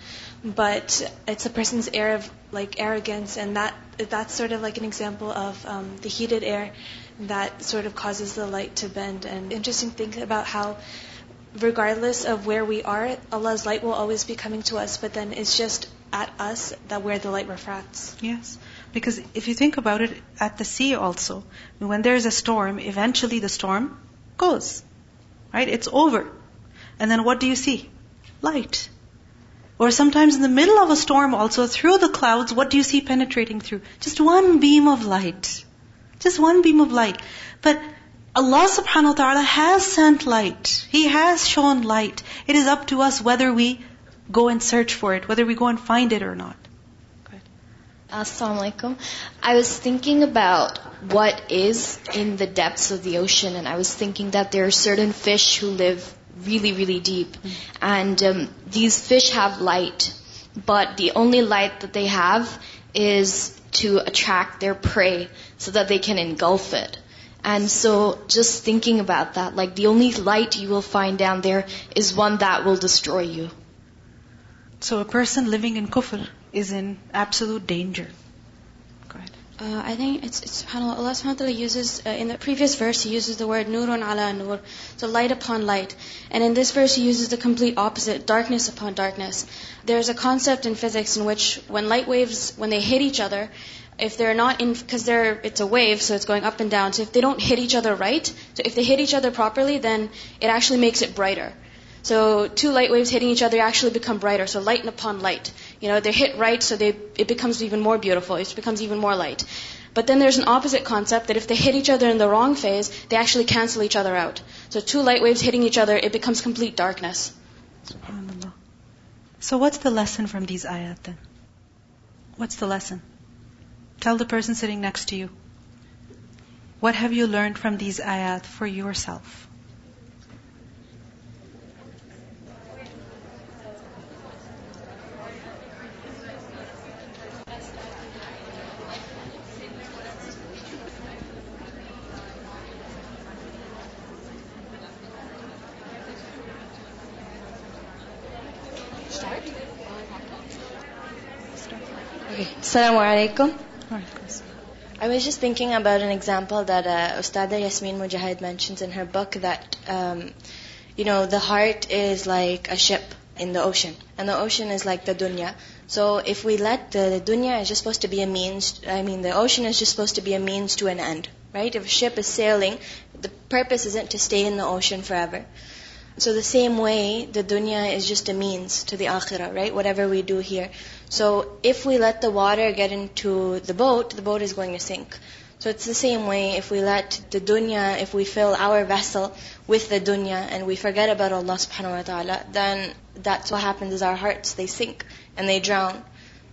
but it's a person's air of like arrogance, and that that's sort of like an example of um, the heated air that sort of causes the light to bend. And interesting thing about how, regardless of where we are, Allah's light will always be coming to us, but then it's just at us that where the light refracts. Yes. Because if you think about it, at the sea also, when there's a storm, eventually the storm goes, right? It's over. And then what do you see? Light. Or sometimes in the middle of a storm also, through the clouds, what do you see penetrating through? Just one beam of light. Just one beam of light. But Allah subhanahu wa ta'ala has sent light. He has shown light. It is up to us whether we go and search for it, whether we go and find it or not. As-salamu alaykum. I was thinking about what is in the depths of the ocean, and I was thinking that there are certain fish who live really, really deep. And um, these fish have light, but the only light that they have is to attract their prey so that they can engulf it. And so just thinking about that, like the only light you will find down there is one that will destroy you. So a person living in kufr is in absolute danger. Go ahead. Uh, I think it's, it's subhanAllah, Allah subhanahu wa ta'ala uses, uh, in the previous verse, He uses the word Noorun ala Noor, so light upon light. And in this verse, He uses the complete opposite, darkness upon darkness. There's a concept in physics in which when light waves, when they hit each other, if they're not in, because they're, it's a wave, so it's going up and down, so if they don't hit each other right, so if they hit each other properly, then it actually makes it brighter. So two light waves hitting each other actually become brighter, so light upon light. You know, they're hit right, so they it becomes even more beautiful. It becomes even more light. But then there's an opposite concept that if they hit each other in the wrong phase, they actually cancel each other out. So two light waves hitting each other, it becomes complete darkness. SubhanAllah. So what's the lesson from these ayat then? What's the lesson? Tell the person sitting next to you. What have you learned from these ayat for yourself? Assalamu alaikum. I was just thinking about an example that uh, Ustada Yasmin Mujahid mentions in her book that, um, you know, the heart is like a ship in the ocean. And the ocean is like the dunya. So if we let the, the dunya is just supposed to be a means, I mean, the ocean is just supposed to be a means to an end, right? If a ship is sailing, the purpose isn't to stay in the ocean forever. So the same way, the dunya is just a means to the akhirah, right? Whatever we do here. So if we let the water get into the boat, the boat is going to sink. So it's the same way if we let the dunya, if we fill our vessel with the dunya and we forget about Allah subhanahu wa ta'ala, then that's what happens is our hearts, they sink and they drown.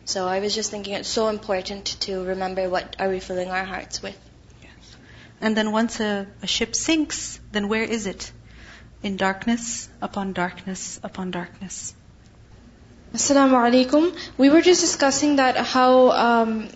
So I was just thinking it's so important to remember what are we filling our hearts with. Yes. And then once a, a ship sinks, then where is it? In darkness, upon darkness, upon darkness. As-salamu alaykum. We were just discussing that how um,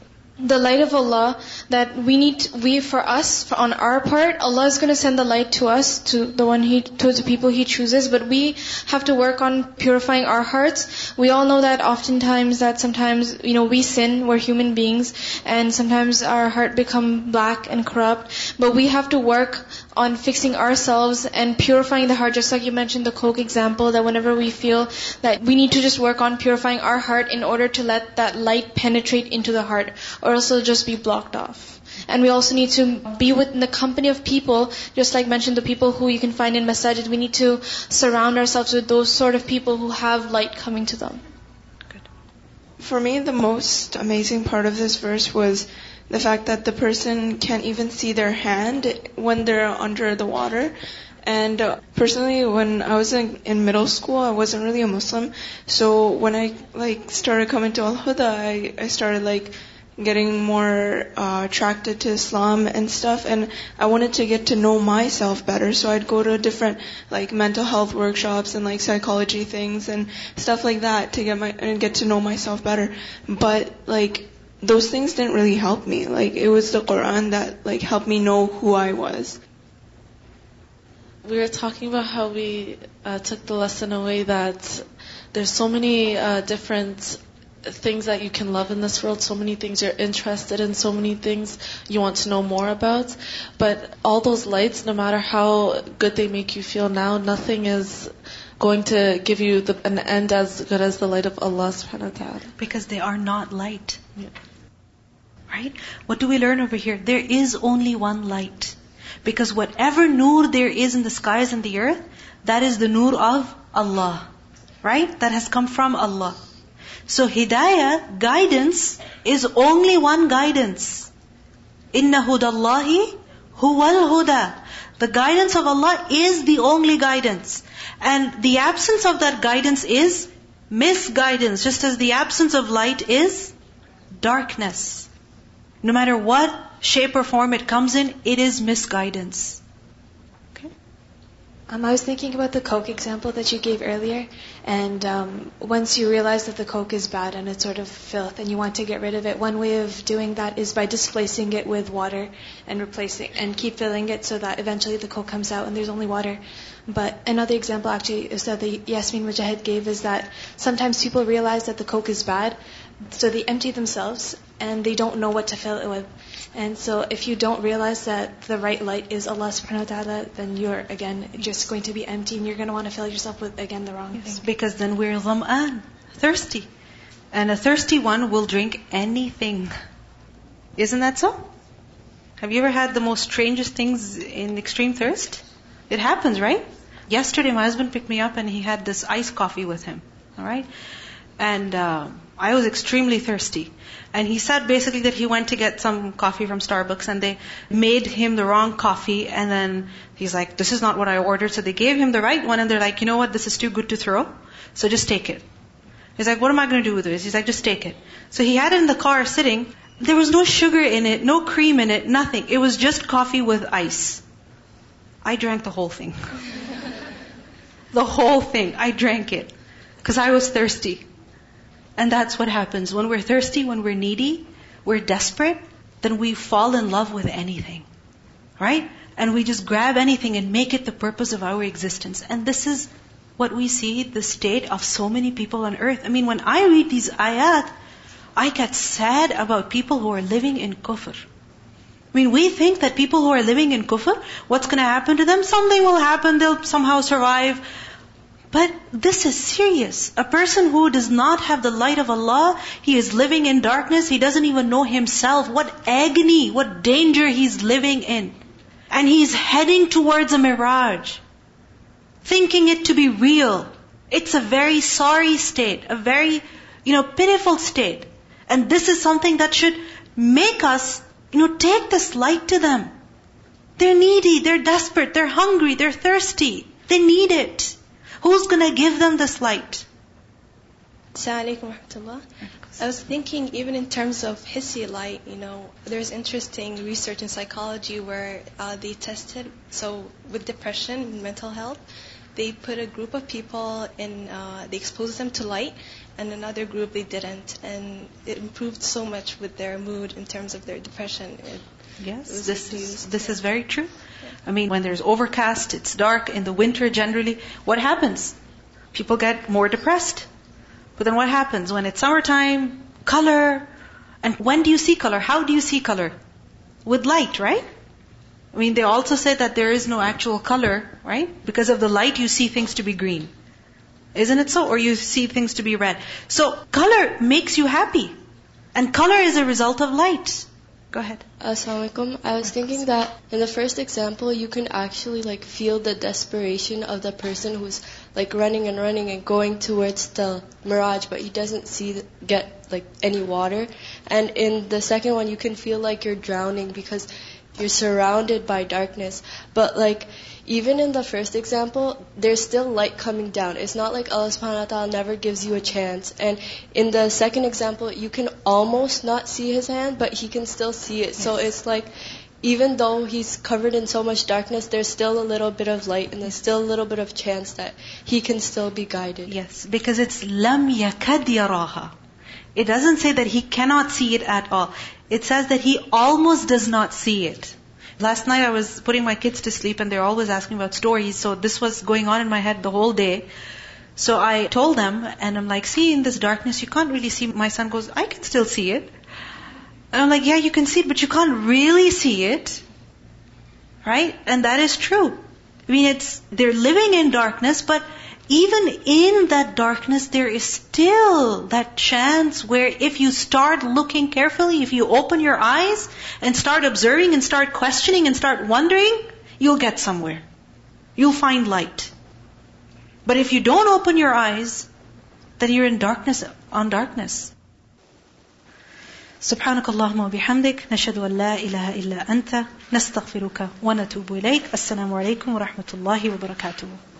the light of Allah that we need, we for us, for on our part, Allah is going to send the light to us, to the one He, to the people He chooses. But we have to work on purifying our hearts. We all know that oftentimes that sometimes you know we sin, we're human beings, and sometimes our heart become black and corrupt. But we have to work on fixing ourselves and purifying the heart, just like you mentioned the Coke example, that whenever we feel that we need to just work on purifying our heart in order to let that light penetrate into the heart, or else it'll just be blocked off. And we also need to be within the company of people, just like mentioned the people who you can find in masajid. We need to surround ourselves with those sort of people who have light coming to them. Good. For me, the most amazing part of this verse was the fact that the person can't even see their hand when they're under the water. And uh, personally, when I was in, in middle school, I wasn't really a Muslim. So when I like started coming to Al Huda, I, I started like getting more uh, attracted to Islam and stuff. And I wanted to get to know myself better. So I'd go to different like mental health workshops and like psychology things and stuff like that to get my and get to know myself better. But like those things didn't really help me. Like it was the Quran that like helped me know who I was. We were talking about how we uh, took the lesson away that there's so many uh, different things that you can love in this world, so many things you're interested in, so many things you want to know more about. But all those lights, no matter how good they make you feel now, nothing is going to give you the, an end as good as the light of Allah subhanahu wa ta'ala. Because they are not light. Yeah. Right? What do we learn over here? There is only one light. Because whatever noor there is in the skies and the earth, that is the noor of Allah. Right? That has come from Allah. So hidayah, guidance, is only one guidance. Inna hudallahi huwal huda. The guidance of Allah is the only guidance. And the absence of that guidance is misguidance, just as the absence of light is darkness. No matter what shape or form it comes in, it is misguidance. Okay. Um, I was thinking about the Coke example that you gave earlier. And um, once you realize that the Coke is bad and it's sort of filth and you want to get rid of it, one way of doing that is by displacing it with water and replacing and keep filling it so that eventually the Coke comes out and there's only water. But another example actually is that the Yasmin Mujahid gave is that sometimes people realize that the Coke is bad, so they empty themselves and they don't know what to fill it with. And so if you don't realize that the right light is Allah subhanahu wa ta'ala, then you're again just going to be empty and you're going to want to fill yourself with again the wrong yes, thing. Because then we're dham'an, thirsty. And a thirsty one will drink anything. Isn't that so? Have you ever had the most strangest things in extreme thirst? It happens, right? Yesterday my husband picked me up and he had this iced coffee with him. All right? And uh, I was extremely thirsty. And he said basically that he went to get some coffee from Starbucks and they made him the wrong coffee. And then he's like, this is not what I ordered. So they gave him the right one and they're like, you know what, this is too good to throw. So just take it. He's like, what am I going to do with this? He's like, just take it. So he had it in the car sitting. There was no sugar in it, no cream in it, nothing. It was just coffee with ice. I drank the whole thing. The whole thing. I drank it. Because I was thirsty. And that's what happens. When we're thirsty, when we're needy, we're desperate, then we fall in love with anything. Right? And we just grab anything and make it the purpose of our existence. And this is what we see, the state of so many people on earth. I mean, when I read these ayat, I get sad about people who are living in kufr. I mean, we think that people who are living in kufr, what's going to happen to them? Something will happen, they'll somehow survive. But this is serious. A person who does not have the light of Allah, he is living in darkness, he doesn't even know himself. What agony, what danger he's living in. And he's heading towards a mirage, thinking it to be real. It's a very sorry state, a very, you know, pitiful state. And this is something that should make us, you know, take this light to them. They're needy, they're desperate, they're hungry, they're thirsty. They need it. Who's going to give them this light? Assalamu alaikum wa rahmatullah. I was thinking even in terms of hissi light, you know, there's interesting research in psychology where uh, they tested, so with depression, mental health, they put a group of people in, uh, they exposed them to light, and another group they didn't. And it improved so much with their mood in terms of their depression. It, yes, it this, is, this is very true. Yeah. I mean, when there's overcast, it's dark, in the winter generally, what happens? People get more depressed. But then what happens? When it's summertime, color. And when do you see color? How do you see color? With light, right? I mean, they also said that there is no actual color, right? Because of the light, you see things to be green. Isn't it so? Or you see things to be red. So, color makes you happy. And color is a result of light. Go ahead. Assalamu alaikum. I was thinking that in the first example, you can actually like feel the desperation of the person who's like running and running and going towards the mirage, but he doesn't see get like any water. And in the second one, you can feel like you're drowning because you're surrounded by darkness. But like even in the first example, there's still light coming down. It's not like Allah subhanahu wa ta'ala never gives you a chance. And in the second example, you can almost not see his hand, but he can still see it. Yes. So it's like even though he's covered in so much darkness, there's still a little bit of light, and there's still a little bit of chance that he can still be guided. Yes, because it's لَمْ يَكَدْ يَرَاهَا. It doesn't say that he cannot see it at all. It says that he almost does not see it. Last night I was putting my kids to sleep and they're always asking about stories. So this was going on in my head the whole day. So I told them and I'm like, see, in this darkness you can't really see. My son goes, I can still see it. And I'm like, yeah, you can see it, but you can't really see it. Right? And that is true. I mean, it's they're living in darkness, but even in that darkness, there is still that chance where if you start looking carefully, if you open your eyes and start observing and start questioning and start wondering, you'll get somewhere. You'll find light. But if you don't open your eyes, then you're in darkness on darkness. Subhanakallahumma bihamdik, nashhadu an la ilaha illa anta, nastaghfiruka wa natubu ilayk. Assalamu alaikum wa rahmatullahi wa barakatuh.